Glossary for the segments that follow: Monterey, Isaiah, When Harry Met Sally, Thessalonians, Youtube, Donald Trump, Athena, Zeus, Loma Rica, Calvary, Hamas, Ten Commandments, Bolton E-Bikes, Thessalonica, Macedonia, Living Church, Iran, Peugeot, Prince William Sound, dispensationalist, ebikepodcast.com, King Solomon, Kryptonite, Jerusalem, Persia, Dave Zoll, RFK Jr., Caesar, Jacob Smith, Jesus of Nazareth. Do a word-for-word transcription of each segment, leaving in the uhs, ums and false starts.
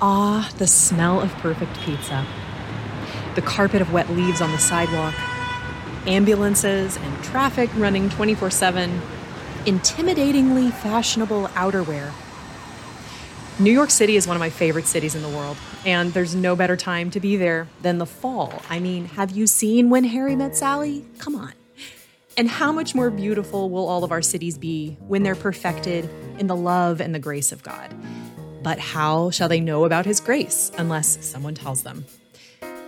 Ah, the smell of perfect pizza. The carpet of wet leaves on the sidewalk. Ambulances and traffic running twenty-four seven. Intimidatingly fashionable outerwear. New York City is one of my favorite cities in the world, and there's no better time to be there than the fall. I mean, have you seen When Harry Met Sally? Come on. And how much more beautiful will all of our cities be when they're perfected in the love and the grace of God? But how shall they know about his grace unless someone tells them?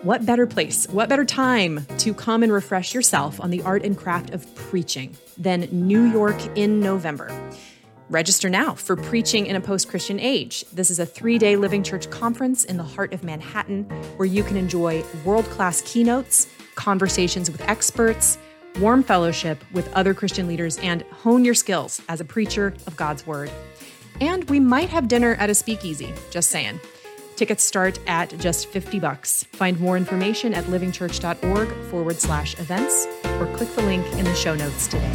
What better place, what better time to come and refresh yourself on the art and craft of preaching than New York in November? Register now for Preaching in a Post-Christian Age. This is a three-day Living Church conference in the heart of Manhattan where you can enjoy world-class keynotes, conversations with experts, warm fellowship with other Christian leaders, and hone your skills as a preacher of God's Word. And we might have dinner at a speakeasy, just saying. Tickets start at just fifty bucks. Find more information at livingchurch.org forward slash events or click the link in the show notes today.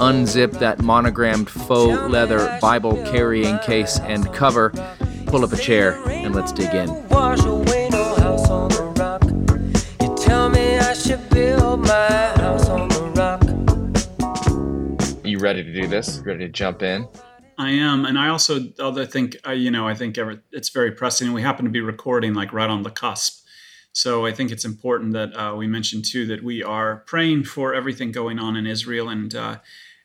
Unzip that monogrammed faux leather Bible carrying case and cover, pull up a chair, and let's dig in. Are you ready to do this? Ready to jump in? I am, and I also, although I think, uh, you know, I think ever, it's very pressing. We happen to be recording like right on the cusp. So I think it's important that uh, we mention too that we are praying for everything going on in Israel, and uh,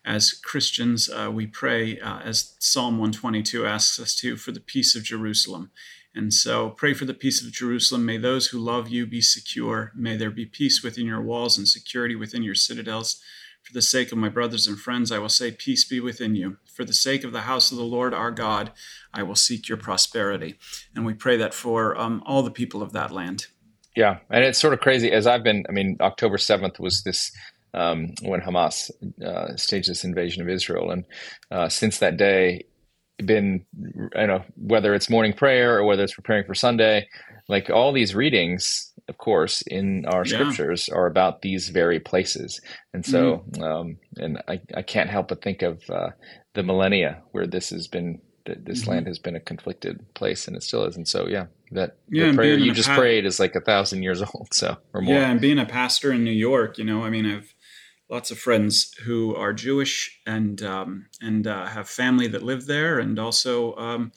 as Christians, uh, we pray, uh, as Psalm one twenty-two asks us to, for the peace of Jerusalem. And so pray for the peace of Jerusalem. May those who love you be secure. May there be peace within your walls and security within your citadels. For the sake of my brothers and friends, I will say, peace be within you. For the sake of the house of the Lord our God, I will seek your prosperity. And we pray that for um, all the people of that land. Yeah, and it's sort of crazy. As I've been, I mean, October seventh was this um, when Hamas uh, staged this invasion of Israel, and uh, since that day, been you know whether it's morning prayer or whether it's preparing for Sunday, like all these readings, of course, in our yeah. scriptures are about these very places, and so mm-hmm. um, and I, I can't help but think of uh, the millennia where this has been. That this mm-hmm. land has been a conflicted place, and it still is. And so, yeah, that yeah, the prayer you just pa- prayed is like a thousand years old, so or more. Yeah, and being a pastor in New York, you know, I mean, I have lots of friends who are Jewish and um, and uh, have family that live there, and also, um,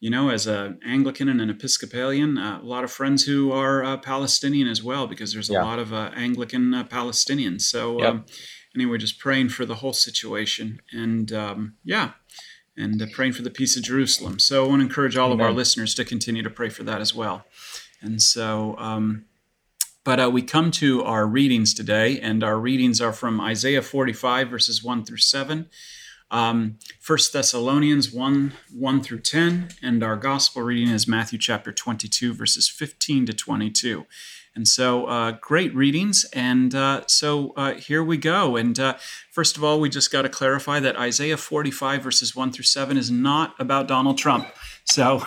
you know, as an Anglican and an Episcopalian, uh, a lot of friends who are uh, Palestinian as well, because there's a yeah. lot of uh, Anglican uh, Palestinians. So, yep. um, anyway, just praying for the whole situation, and um, yeah. and uh, praying for the peace of Jerusalem. So I want to encourage all Amen. Of our listeners to continue to pray for that as well. And so, um, but uh, we come to our readings today, and our readings are from Isaiah forty-five, verses one through seven, um, First Thessalonians one, one through ten, and our gospel reading is Matthew chapter twenty-two, verses fifteen to twenty-two. And so uh, great readings. And uh, so uh, here we go. And uh, first of all, we just got to clarify that Isaiah forty-five verses one through seven is not about Donald Trump. So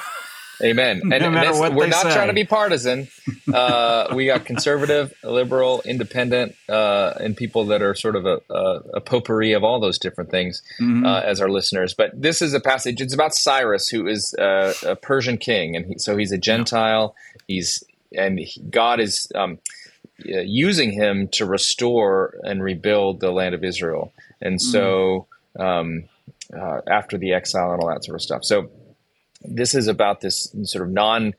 Amen. no and, matter and what we're they not say. Trying to be partisan. Uh, we got conservative, liberal, independent, uh, and people that are sort of a, a, a potpourri of all those different things mm-hmm. uh, as our listeners. But this is a passage. It's about Cyrus, who is a, a Persian king. And he, so he's a Gentile. He's And God is um, using him to restore and rebuild the land of Israel. And so um, uh, after the exile and all that sort of stuff. So this is about this sort of non,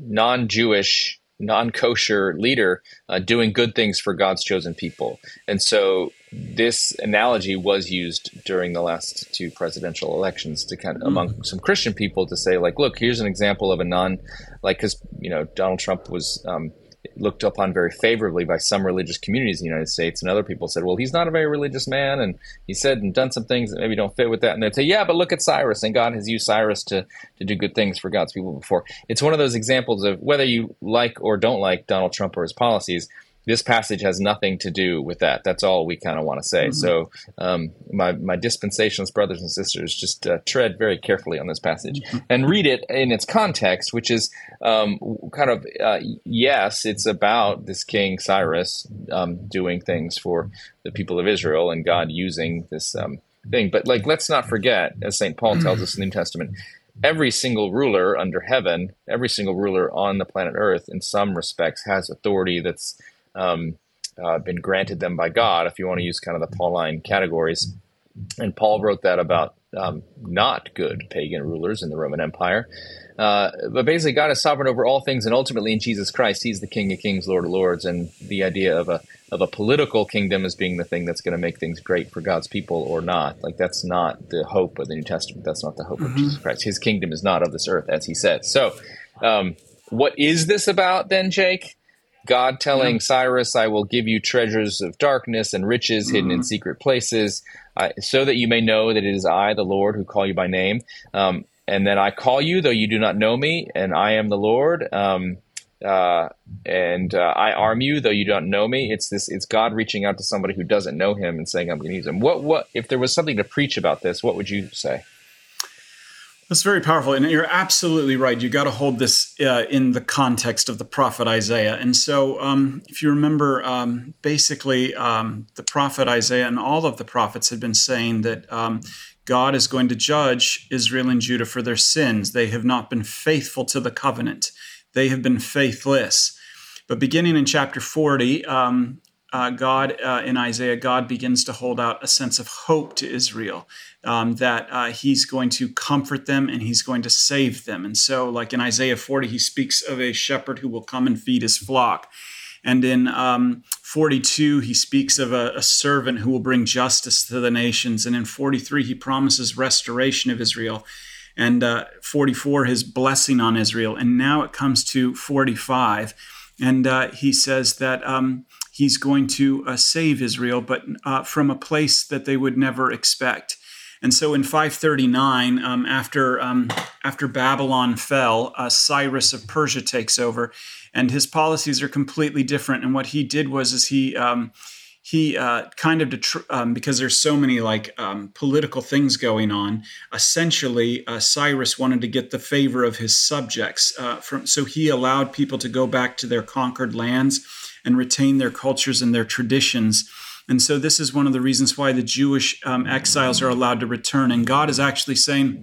non-Jewish, non-kosher leader uh, doing good things for God's chosen people. And so this analogy was used during the last two presidential elections to kind of, mm. among some Christian people to say, like, look, here's an example of a non, like, because, you know, Donald Trump was um, looked upon very favorably by some religious communities in the United States, and other people said, well, he's not a very religious man, and he said and done some things that maybe don't fit with that. And they'd say, yeah, but look at Cyrus, and God has used Cyrus to, to do good things for God's people before. It's one of those examples of whether you like or don't like Donald Trump or his policies, this passage has nothing to do with that. That's all we kind of want to say. Mm-hmm. So um, my, my dispensationalist brothers and sisters, just uh, tread very carefully on this passage and read it in its context, which is um, kind of, uh, yes, it's about this King Cyrus um, doing things for the people of Israel and God using this um, thing. But like, let's not forget, as Saint Paul tells us in the New Testament, every single ruler under heaven, every single ruler on the planet Earth, in some respects, has authority that's Um, uh, been granted them by God, if you want to use kind of the Pauline categories. And Paul wrote that about um, not good pagan rulers in the Roman Empire. Uh, but basically, God is sovereign over all things, and ultimately in Jesus Christ, he's the King of kings, Lord of lords, and the idea of a of a political kingdom as being the thing that's going to make things great for God's people or not. Like, that's not the hope of the New Testament. That's not the hope mm-hmm. of Jesus Christ. His kingdom is not of this earth, as he said. So um, what is this about then, Jake? God telling yeah. Cyrus, I will give you treasures of darkness and riches mm-hmm. hidden in secret places, uh, so that you may know that it is I, the Lord, who call you by name. Um, and then I call you, though you do not know me, and I am the Lord. Um, uh, and uh, I arm you, though you don't know me. It's this. It's God reaching out to somebody who doesn't know him and saying, I'm going to use him. What, what, if there was something to preach about this, what would you say? That's very powerful. And you're absolutely right. You got to hold this uh, in the context of the prophet Isaiah. And so um, if you remember, um, basically um, the prophet Isaiah and all of the prophets had been saying that um, God is going to judge Israel and Judah for their sins. They have not been faithful to the covenant. They have been faithless. But beginning in chapter forty, um, Uh, God, uh, in Isaiah, God begins to hold out a sense of hope to Israel, um, that uh, he's going to comfort them and he's going to save them. And so, like in Isaiah forty, he speaks of a shepherd who will come and feed his flock. And in um, forty-two, he speaks of a, a servant who will bring justice to the nations. And in forty-three, he promises restoration of Israel. And uh, forty-four, his blessing on Israel. And now it comes to forty-five. And uh, he says that um, he's going to uh, save Israel, but uh, from a place that they would never expect. And so in five thirty-nine, um, after um, after Babylon fell, uh, Cyrus of Persia takes over, and his policies are completely different. And what he did was is he um, he uh, kind of, detr- um, because there's so many like um, political things going on, essentially uh, Cyrus wanted to get the favor of his subjects. Uh, from, so he allowed people to go back to their conquered lands and retain their cultures and their traditions. And so this is one of the reasons why the Jewish um, exiles are allowed to return. And God is actually saying,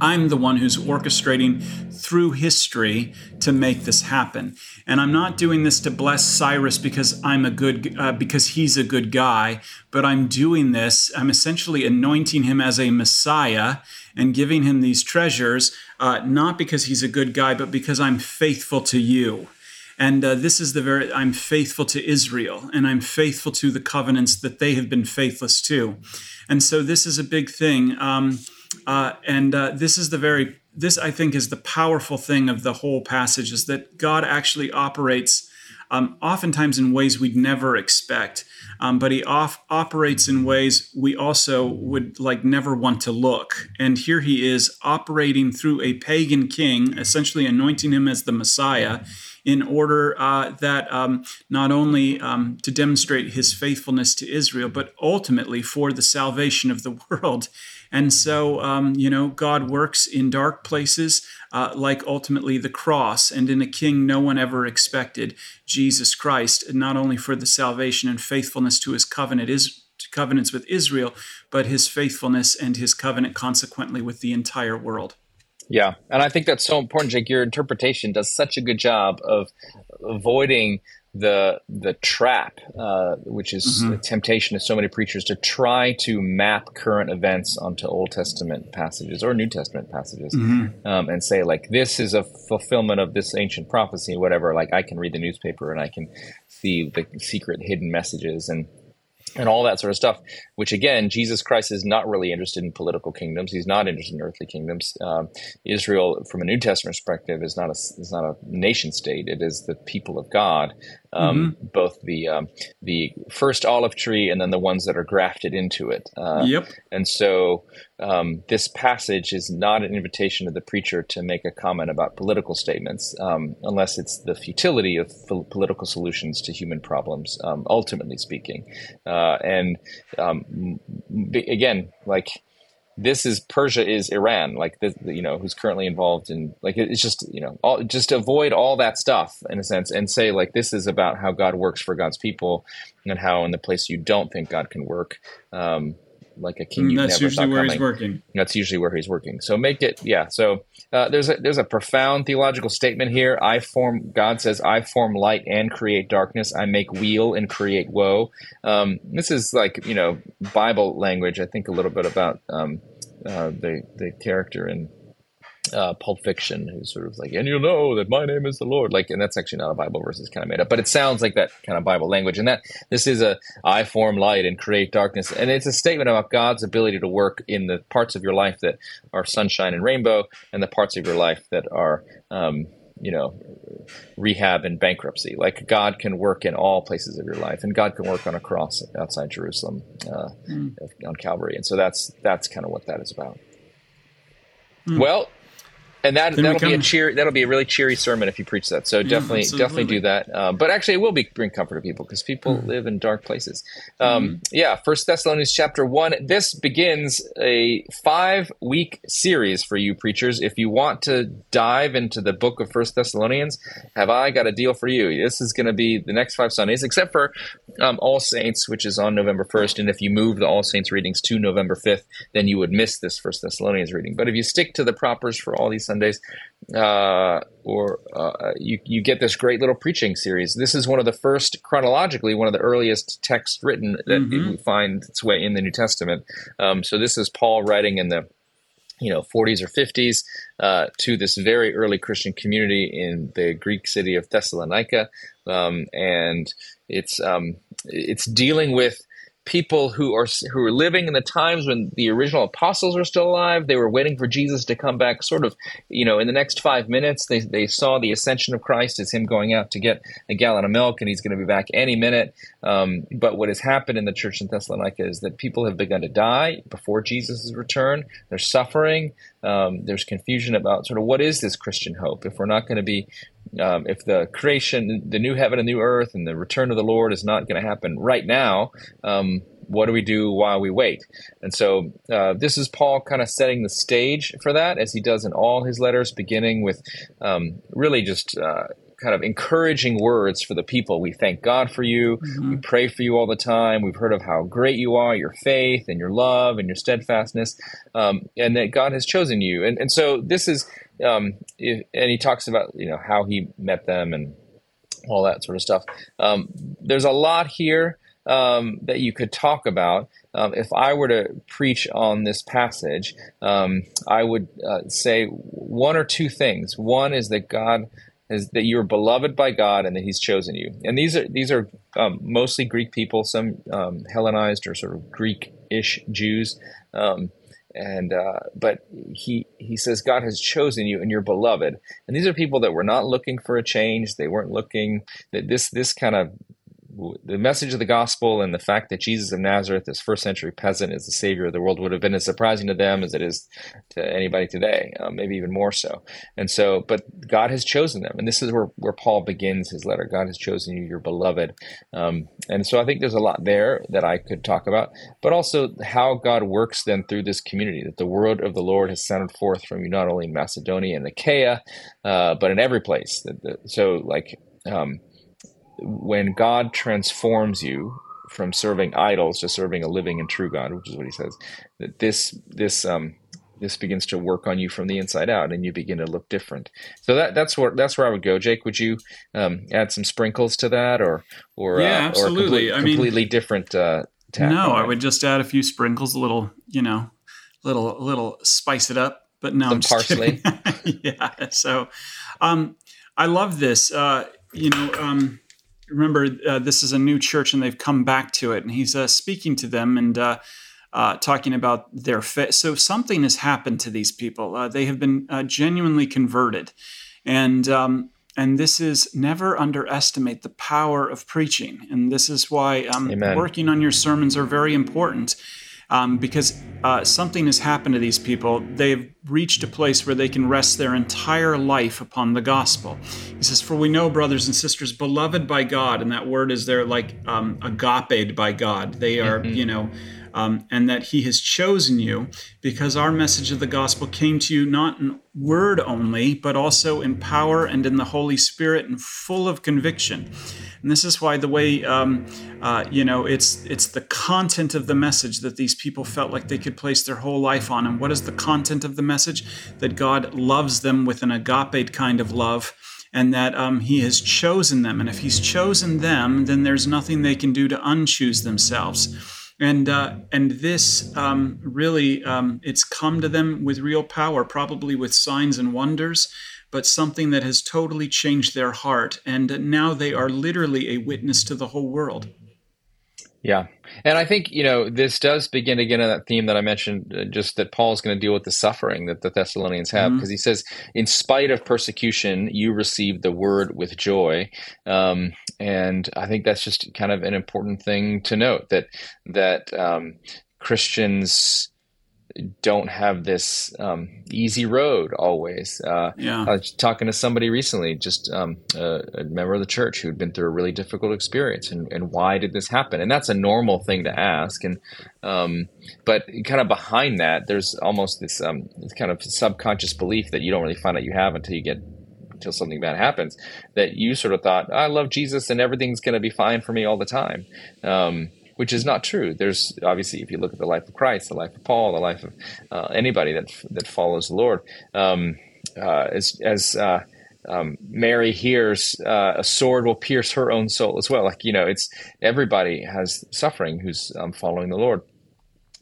I'm the one who's orchestrating through history to make this happen. And I'm not doing this to bless Cyrus because I'm a good, uh, because he's a good guy, but I'm doing this, I'm essentially anointing him as a Messiah and giving him these treasures, uh, not because he's a good guy, but because I'm faithful to you. And uh, this is the very, I'm faithful to Israel, and I'm faithful to the covenants that they have been faithless to. And so this is a big thing. Um, uh, and uh, this is the very, this I think is the powerful thing of the whole passage, is that God actually operates um, oftentimes in ways we'd never expect. Um, but he off, operates in ways we also would like never want to look. And here he is operating through a pagan king, essentially anointing him as the Messiah, in order uh, that um, not only um, to demonstrate his faithfulness to Israel, but ultimately for the salvation of the world. And so, um, you know, God works in dark places, uh, like ultimately the cross, and in a king no one ever expected, Jesus Christ, not only for the salvation and faithfulness to his covenant is covenants with Israel, but his faithfulness and his covenant consequently with the entire world. Yeah. And I think that's so important, Jake. Your interpretation does such a good job of avoiding the the trap, uh, which is mm-hmm. the temptation of so many preachers to try to map current events onto Old Testament passages or New Testament passages mm-hmm. um, and say, like, this is a fulfillment of this ancient prophecy, whatever. Like, I can read the newspaper and I can see the secret hidden messages. And and all that sort of stuff, which again, Jesus Christ is not really interested in political kingdoms. He's not interested in earthly kingdoms. Um, Israel, from a New Testament perspective, is not a is not a nation state. It is the people of God, um, mm-hmm. both the um, the first olive tree and then the ones that are grafted into it. Uh, yep. And so um, this passage is not an invitation to the preacher to make a comment about political statements, um, unless it's the futility of ph- political solutions to human problems, um, ultimately speaking. Uh, Uh, and um, b- again, like this is Persia is Iran, like the, the, you know, who's currently involved in like it, it's just you know all, just avoid all that stuff in a sense and say like this is about how God works for God's people and how in the place you don't think God can work, um, like a king. Mm, you that's never usually where coming. He's working. That's usually where he's working. So make it yeah. So uh, there's a, there's a profound theological statement here. I form God says I form light and create darkness. I make weal and create woe. Um, this is like you know Bible language. I think a little bit about um, uh, the the character in uh, Pulp Fiction who's sort of like and you know that my name is the Lord. Like and that's actually not a Bible verse. It's kind of made up, but it sounds like that kind of Bible language. And that this is a I form light and create darkness, and it's a statement about God's ability to work in the parts of your life that are sunshine and rainbow, and the parts of your life that are um, you know rehab and bankruptcy. Like God can work in all places of your life, and God can work on a cross outside Jerusalem uh, mm. on Calvary. And so that's that's kind of what that is about. Mm. Well. And that Can that'll come, be a cheer. That'll be a really cheery sermon if you preach that. So definitely, yeah, definitely do that. Um, but actually, it will be bring comfort to people because people mm. live in dark places. Um, mm. Yeah, First Thessalonians chapter one. This begins a five-week series for you preachers. If you want to dive into the book of First Thessalonians, have I got a deal for you? This is going to be the next five Sundays, except for um, All Saints, which is on November first. And if you move the All Saints readings to November fifth, then you would miss this First Thessalonians reading. But if you stick to the propers for all these Sundays, uh, or uh, you, you get this great little preaching series. This is one of the first, chronologically, one of the earliest texts written that mm-hmm. finds its way in the New Testament. Um, so this is Paul writing in the you know forties or fifties uh, to this very early Christian community in the Greek city of Thessalonica, um, and it's um, it's dealing with people who are who are living in the times when the original apostles were still alive. They were waiting for Jesus to come back sort of, you know, in the next five minutes. They they saw the ascension of Christ as him going out to get a gallon of milk, and he's going to be back any minute. Um, but what has happened in the church in Thessalonica is that people have begun to die before Jesus' return. They're suffering. Um, there's confusion about sort of what is this Christian hope if we're not going to be Um, if the creation, the new heaven and new earth and the return of the Lord is not going to happen right now, um, what do we do while we wait? And so uh, this is Paul kind of setting the stage for that, as he does in all his letters, beginning with um, really just uh, kind of encouraging words for the people. We thank God for you. Mm-hmm. We pray for you all the time. We've heard of how great you are, your faith and your love and your steadfastness, um, and that God has chosen you. And, and so this is... Um, if, and he talks about, you know, how he met them and all that sort of stuff. Um, there's a lot here um, that you could talk about. Um, if I were to preach on this passage, um, I would uh, say one or two things. One is that God is that you're beloved by God and that he's chosen you. And these are these are um, mostly Greek people, some um, Hellenized or sort of Greek-ish Jews. Um And uh, but he he says God has chosen you and you're beloved, and these are people that were not looking for a change. They weren't looking that this this kind of the message of the gospel and the fact that Jesus of Nazareth, this first century peasant, is the savior of the world would have been as surprising to them as it is to anybody today, uh, maybe even more so. And so, but God has chosen them. And this is where, where Paul begins his letter. God has chosen you, your beloved. Um, and so I think there's a lot there that I could talk about, but also how God works then through this community, that the word of the Lord has sounded forth from you, not only in Macedonia and Achaia, uh, but in every place. So like, um, when God transforms you from serving idols to serving a living and true God, which is what he says, that this this um, this begins to work on you from the inside out, and you begin to look different. So that that's where that's where I would go. Jake, would you um, add some sprinkles to that, or or yeah, uh, absolutely. Or a complete, completely I mean, different? Uh, tack no, I would just add a few sprinkles, a little you know, little little spice it up. But no, some I'm parsley. yeah. So um, I love this. Uh, you know. Um, remember, uh, this is a new church and they've come back to it. And he's uh, speaking to them and uh, uh, talking about their faith. So something has happened to these people. Uh, they have been uh, genuinely converted. And um, and this is, never underestimate the power of preaching. And this is why um, working on your sermons are very important. Um, because uh, something has happened to these people. They've reached a place where they can rest their entire life upon the gospel. He says, for we know, brothers and sisters, beloved by God, and that word is there, like um, agaped by God. They are, mm-hmm. you know, um, and that he has chosen you because our message of the gospel came to you not in word only, but also in power and in the Holy Spirit and full of conviction. And this is why the way, um, uh, you know, it's it's the content of the message that these people felt like they could place their whole life on. And what is the content of the message? That God loves them with an agape kind of love, and that um, he has chosen them. And if he's chosen them, then there's nothing they can do to unchoose themselves. And uh, and this um, really, um, it's come to them with real power, probably with signs and wonders, but something that has totally changed their heart. And now they are literally a witness to the whole world. Yeah. And I think, you know, this does begin to get on that theme that I mentioned, uh, just that Paul's going to deal with the suffering that the Thessalonians have, because mm-hmm. he says, in spite of persecution, you received the word with joy. Um, and I think that's just kind of an important thing to note, that that um, Christians don't have this um, easy road always. Uh, yeah. I was talking to somebody recently, just um, a, a member of the church who'd been through a really difficult experience, and, and why did this happen? And that's a normal thing to ask. And um, but kind of behind that, there's almost this um, kind of subconscious belief that you don't really find out you have until you get until something bad happens, that you sort of thought, I love Jesus and everything's going to be fine for me all the time. Um, Which is not true. There's obviously, if you look at the life of Christ, the life of Paul, the life of uh, anybody that that follows the Lord, um, uh, as as uh, um, Mary hears, uh, a sword will pierce her own soul as well. Like, you know, it's everybody has suffering who's um, following the Lord.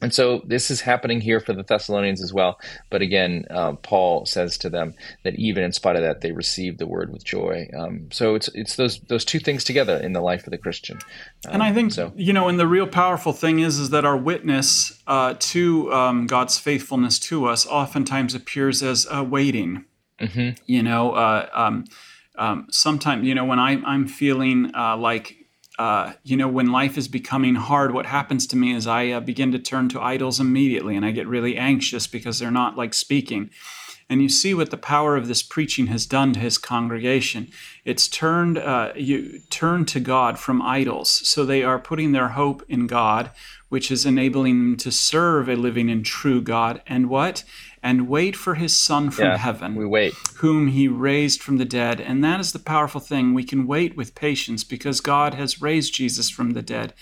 And so this is happening here for the Thessalonians as well. But again, uh, Paul says to them that even in spite of that, they received the word with joy. Um, so it's it's those those two things together in the life of the Christian. Um, and I think, so. you know, and the real powerful thing is, is that our witness uh, to um, God's faithfulness to us oftentimes appears as uh, waiting. Mm-hmm. You know, uh, um, um, sometimes, you know, when I, I'm feeling uh, like, Uh, you know, when life is becoming hard, what happens to me is I uh, begin to turn to idols immediately, and I get really anxious because they're not like speaking. And you see what the power of this preaching has done to his congregation. It's turned uh, you turn to God from idols. So they are putting their hope in God, which is enabling them to serve a living and true God. And what? And wait for his Son from yeah, heaven, we wait. Whom he raised from the dead. And that is the powerful thing. We can wait with patience because God has raised Jesus from the dead.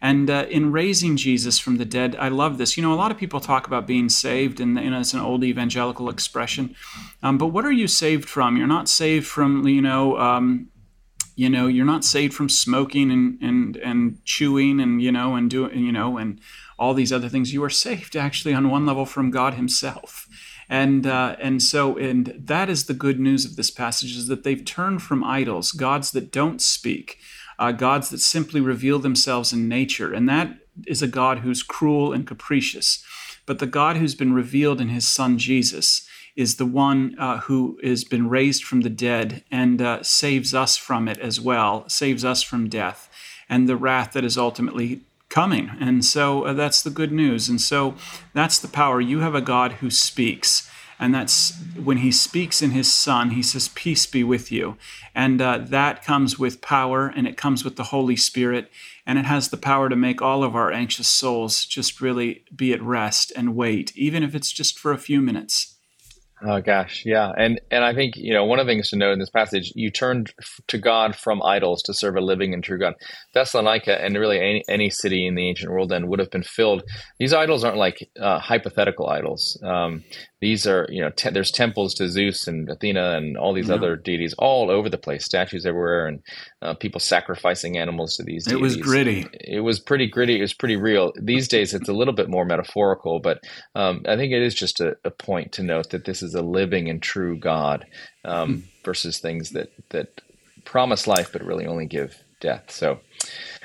And uh, in raising Jesus from the dead, I love this. You know, a lot of people talk about being saved, and you know, it's an old evangelical expression. Um, but what are you saved from? You're not saved from, you know, um, you know, you're not saved from smoking and and and chewing and, you know, and doing, you know, and all these other things. You are saved actually on one level from God himself. And uh, and so and that is the good news of this passage, is that they've turned from idols, gods that don't speak, uh, gods that simply reveal themselves in nature. And that is a God who's cruel and capricious. But the God who's been revealed in his Son Jesus is the one uh, who has been raised from the dead and uh, saves us from it as well, saves us from death and the wrath that is ultimately coming. And so uh, that's the good news. And so that's the power. You have a God who speaks. And that's when he speaks in his Son, he says, peace be with you. And uh, that comes with power, and it comes with the Holy Spirit. And it has the power to make all of our anxious souls just really be at rest and wait, even if it's just for a few minutes. Oh, gosh. Yeah. And and I think, you know, one of the things to note in this passage, you turned to God from idols to serve a living and true God. Thessalonica, and really any, any city in the ancient world then, would have been filled. These idols aren't like uh, hypothetical idols. Um, these are, you know, te- there's temples to Zeus and Athena and all these yeah. other deities all over the place, statues everywhere, and uh, people sacrificing animals to these deities. It was gritty. It was pretty gritty. It was pretty real. These days, it's a little bit more metaphorical, but um, I think it is just a, a point to note that this is a living and true God um, versus things that, that promise life but really only give death. So,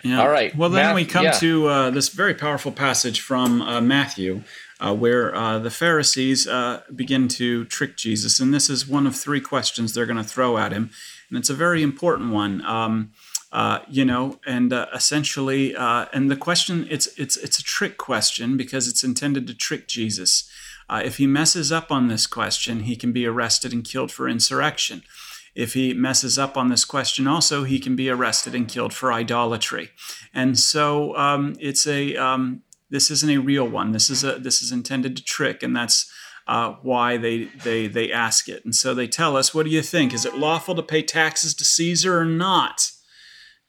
yeah. All right. Well, then Math- we come yeah. to uh, this very powerful passage from uh, Matthew, uh, where uh, the Pharisees uh, begin to trick Jesus. And this is one of three questions they're going to throw at him. And it's a very important one, um, uh, you know, and uh, essentially, uh, and the question, it's it's it's a trick question because it's intended to trick Jesus. Uh, if he messes up on this question, he can be arrested and killed for insurrection. If he messes up on this question also, he can be arrested and killed for idolatry. And so um, it's a um, this isn't a real one. This is a this is intended to trick, and that's uh, why they they they ask it. And so they tell us, what do you think? Is it lawful to pay taxes to Caesar or not?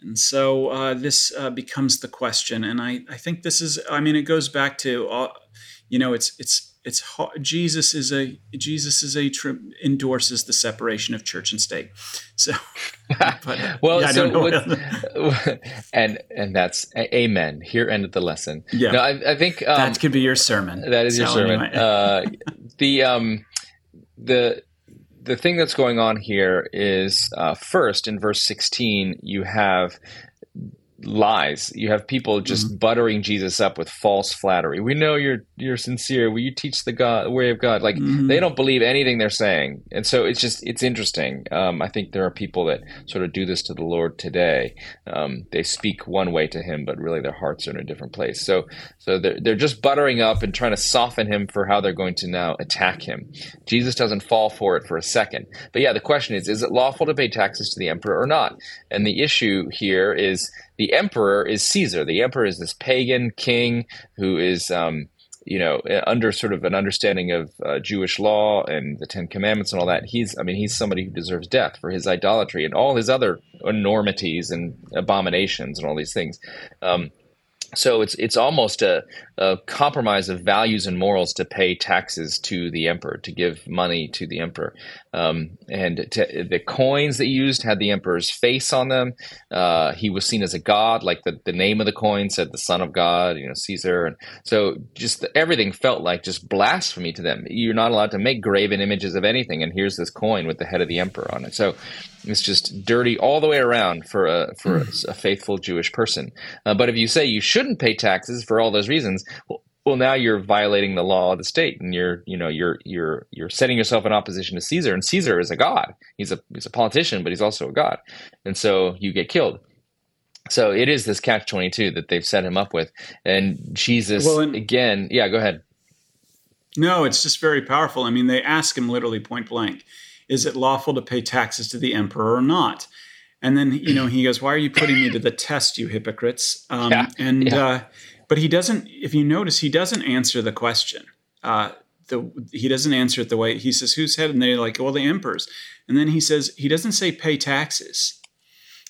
And so uh, this uh, becomes the question. And I, I think this is, I mean, it goes back to, uh, you know, it's it's It's Jesus is a Jesus is a endorses the separation of church and state. So, but, uh, well, yeah, so I don't know what, and and that's amen. Here ended the lesson. Yeah, no, I, I think um, that could be your sermon. That is your sermon. uh, the um the the thing that's going on here is uh, first in verse sixteen you have lies. You have people just mm-hmm. buttering Jesus up with false flattery. We know you're you're sincere. Will you teach the God way of God? Like mm-hmm. they don't believe anything they're saying, and so it's just it's interesting. Um, I think there are people that sort of do this to the Lord today. Um, they speak one way to Him, but really their hearts are in a different place. So so they're they're just buttering up and trying to soften Him for how they're going to now attack Him. Jesus doesn't fall for it for a second. But yeah, the question is: is it lawful to pay taxes to the emperor or not? And the issue here is, the emperor is Caesar. The emperor is this pagan king who is, um, you know, under sort of an understanding of uh, Jewish law and the Ten Commandments and all that. He's, I mean, he's somebody who deserves death for his idolatry and all his other enormities and abominations and all these things. Um, so it's it's almost a, a compromise of values and morals to pay taxes to the emperor, to give money to the emperor. Um, and to, the coins they used had the emperor's face on them. Uh, he was seen as a god, like the, the name of the coin said the son of God, you know, Caesar. And so just the, everything felt like just blasphemy to them. You're not allowed to make graven images of anything. And here's this coin with the head of the emperor on it. So it's just dirty all the way around for a, for a, a faithful Jewish person. Uh, but if you say you shouldn't pay taxes for all those reasons, well, well, now you're violating the law of the state, and you're, you know, you're you're you're setting yourself in opposition to Caesar, and Caesar is a god. He's a he's a politician, but he's also a god, and so you get killed. So it is this catch twenty-two that they've set him up with, and Jesus well, and, again, yeah, go ahead. No, it's just very powerful. I mean, they ask him literally point blank, is it lawful to pay taxes to the emperor or not? And then, you know, he goes, why are you putting me to the test, you hypocrites? Um, yeah, and yeah. Uh, but he doesn't, if you notice, he doesn't answer the question. Uh, the, he doesn't answer it the way, he says, whose head? And they're like, well, the emperor's. And then he says, he doesn't say pay taxes.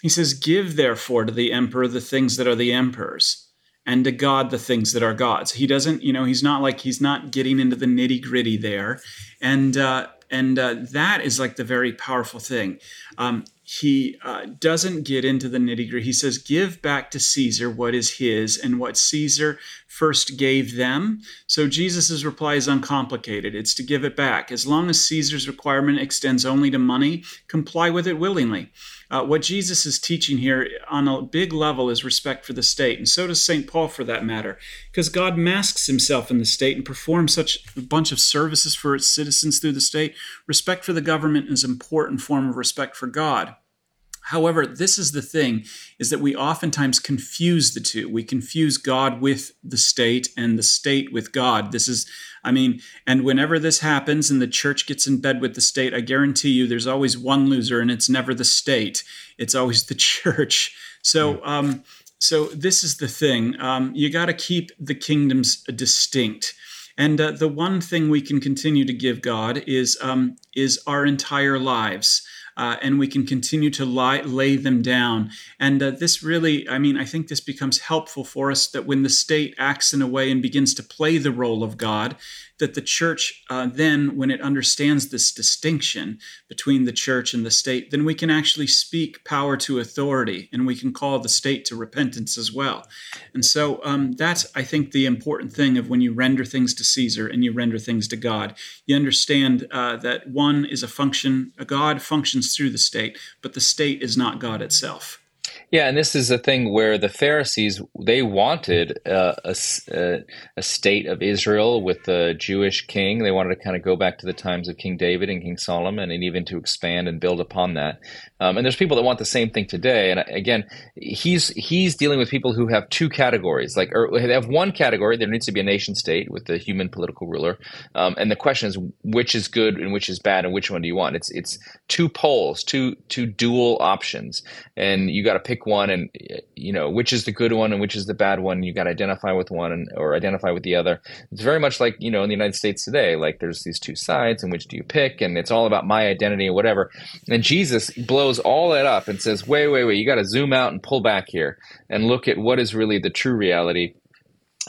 He says, give therefore to the emperor the things that are the emperor's, and to God the things that are God's. He doesn't, you know, he's not like, he's not getting into the nitty gritty there. And uh, and uh, that is like the very powerful thing. Um He uh, doesn't get into the nitty-gritty. He says, give back to Caesar what is his and what Caesar first gave them. So Jesus' reply is uncomplicated. It's to give it back. As long as Caesar's requirement extends only to money, comply with it willingly. Uh, what Jesus is teaching here on a big level is respect for the state. And so does Saint Paul, for that matter, because God masks himself in the state and performs such a bunch of services for its citizens through the state. Respect for the government is an important form of respect for God. However, this is the thing, is that we oftentimes confuse the two. We confuse God with the state and the state with God. This is, I mean, and whenever this happens and the church gets in bed with the state, I guarantee you there's always one loser, and it's never the state. It's always the church. So, um, so this is the thing. Um, you got to keep the kingdoms distinct. And uh, the one thing we can continue to give God is um, is our entire lives. Uh, and we can continue to lie, lay them down. And uh, this really, I mean, I think this becomes helpful for us, that when the state acts in a way and begins to play the role of God, that the church uh, then, when it understands this distinction between the church and the state, then we can actually speak power to authority, and we can call the state to repentance as well. And so um, that's, I think, the important thing of when you render things to Caesar and you render things to God. You understand uh, that one is a function, a God functions through the state, but the state is not God itself. Yeah, and this is a thing where the Pharisees, they wanted uh, a, a, a state of Israel with a Jewish king. They wanted to kind of go back to the times of King David and King Solomon, and even to expand and build upon that. Um, and there's people that want the same thing today. And again, he's he's dealing with people who have two categories. Like, or they have one category, there needs to be a nation state with a human political ruler. Um, and the question is, which is good and which is bad, and which one do you want? It's it's two poles, two two dual options, and you got to pick one, and you know which is the good one and which is the bad one. You got to identify with one and, or identify with the other. It's very much like you know in the United States today, like there's these two sides, and which do you pick? And it's all about my identity and whatever. And Jesus blows all that up and says, wait, wait, wait, you got to zoom out and pull back here and look at what is really the true reality.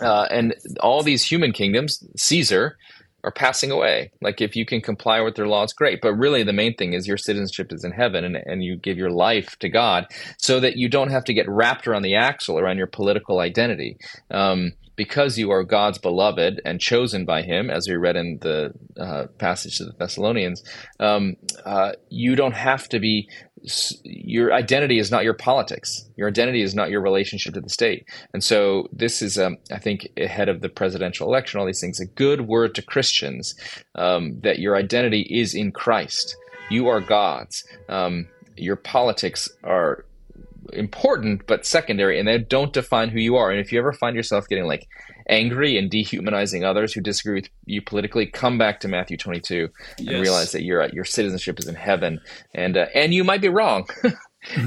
Uh, and all these human kingdoms, Caesar, are passing away. Like, if you can comply with their laws, great. But really, the main thing is your citizenship is in heaven, and, and you give your life to God so that you don't have to get wrapped around the axle around your political identity. Um, because you are God's beloved and chosen by him, as we read in the uh, passage to the Thessalonians, um, uh, you don't have to be your identity is not your politics. Your identity is not your relationship to the state. And so this is, um, I think, ahead of the presidential election, all these things, a good word to Christians um, that your identity is in Christ. You are God's. Um, your politics are important but secondary, and they don't define who you are. And if you ever find yourself getting like angry and dehumanizing others who disagree with you politically, come back to Matthew twenty-two and yes. realize that your your citizenship is in heaven, and uh, and you might be wrong.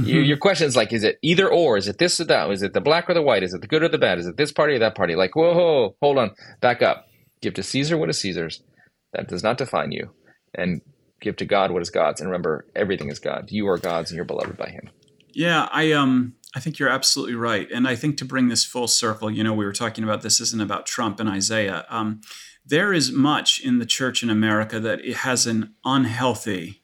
you, your question is like, is it either or? Is it this or that? Is it the black or the white? Is it the good or the bad? Is it this party or that party? Like, whoa, whoa, hold on, back up. Give to Caesar what is Caesar's. That does not define you, and give to God what is God's. And remember, everything is God. You are God's, and you're beloved by Him. Yeah, I um, I think you're absolutely right. And I think to bring this full circle, you know, we were talking about this isn't about Trump and Isaiah. Um, there is much in the church in America that it has an unhealthy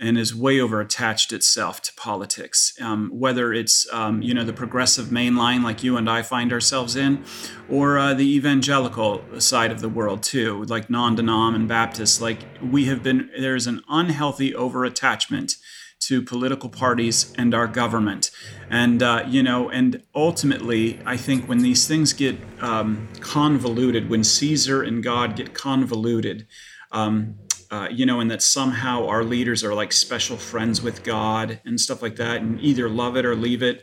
and is way over attached itself to politics, um, whether it's, um, you know, the progressive mainline like you and I find ourselves in, or uh, the evangelical side of the world, too, like non-denom and Baptists. Like we have been, there is an unhealthy over attachment to political parties and our government. And, uh, you know, and ultimately, I think when these things get um, convoluted, when Caesar and God get convoluted, um, uh, you know, and that somehow our leaders are like special friends with God and stuff like that, and either love it or leave it,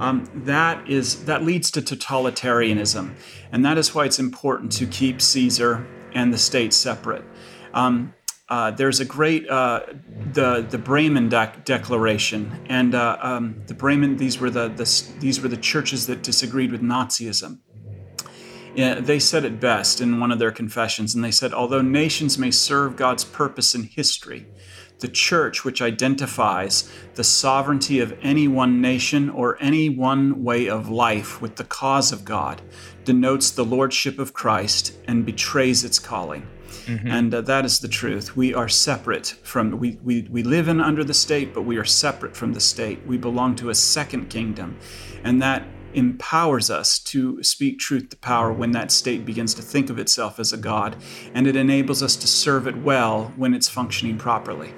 um, that is that leads to totalitarianism. And that is why it's important to keep Caesar and the state separate. Um, Uh, there's a great uh, the the Barmen De- Declaration, and uh, um, the Barmen these were the, the these were the churches that disagreed with Nazism. Yeah, they said it best in one of their confessions, and they said, although nations may serve God's purpose in history, the church, which identifies the sovereignty of any one nation or any one way of life with the cause of God, denotes the lordship of Christ and betrays its calling. Mm-hmm. And uh, that is the truth. We are separate from, we, we, we live in under the state, but we are separate from the state. We belong to a second kingdom. And that empowers us to speak truth to power when that state begins to think of itself as a God. And it enables us to serve it well when it's functioning properly.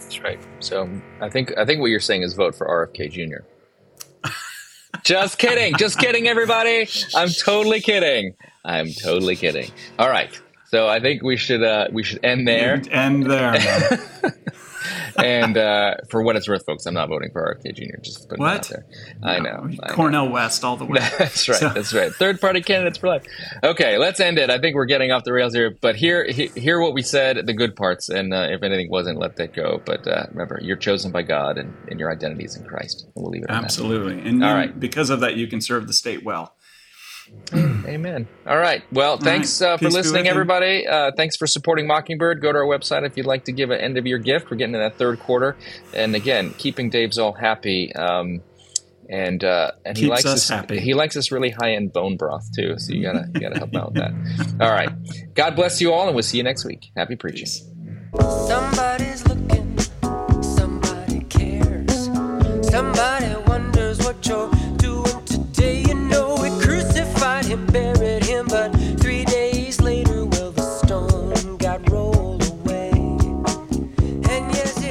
That's right. So I think, I think what you're saying is vote for R F K Junior Just kidding. Just kidding, everybody. I'm totally kidding. I'm totally kidding. All right. So I think we should uh, we should end there. End there. And uh, for what it's worth, folks, I'm not voting for R F K Junior Just putting what? It out there. No, I know. I Cornel know. West all the way. That's right. So. That's right. Third-party candidates for life. Okay, let's end it. I think we're getting off the rails here. But hear, hear what we said, the good parts. And uh, if anything wasn't, let that go. But uh, remember, you're chosen by God, and, and your identity is in Christ. And we'll leave it at that. Absolutely. And all right. Because of that, you can serve the state well. Amen. All right. Well, thanks uh, for listening, everybody. Uh, thanks for supporting Mockingbird. Go to our website if you'd like to give an end-of-year gift. We're getting in that third quarter. And again, keeping Dave Zoll happy. Um, and uh, and he likes us happy. He likes this really high-end bone broth, too. So you gotta you gotta help out with that. All right. God bless you all, and we'll see you next week. Happy preaching. Somebody's looking. Somebody cares. Somebody wonders what you're doing today. You know it. Him, buried him, but three days later, well, the stone got rolled away. And yes, it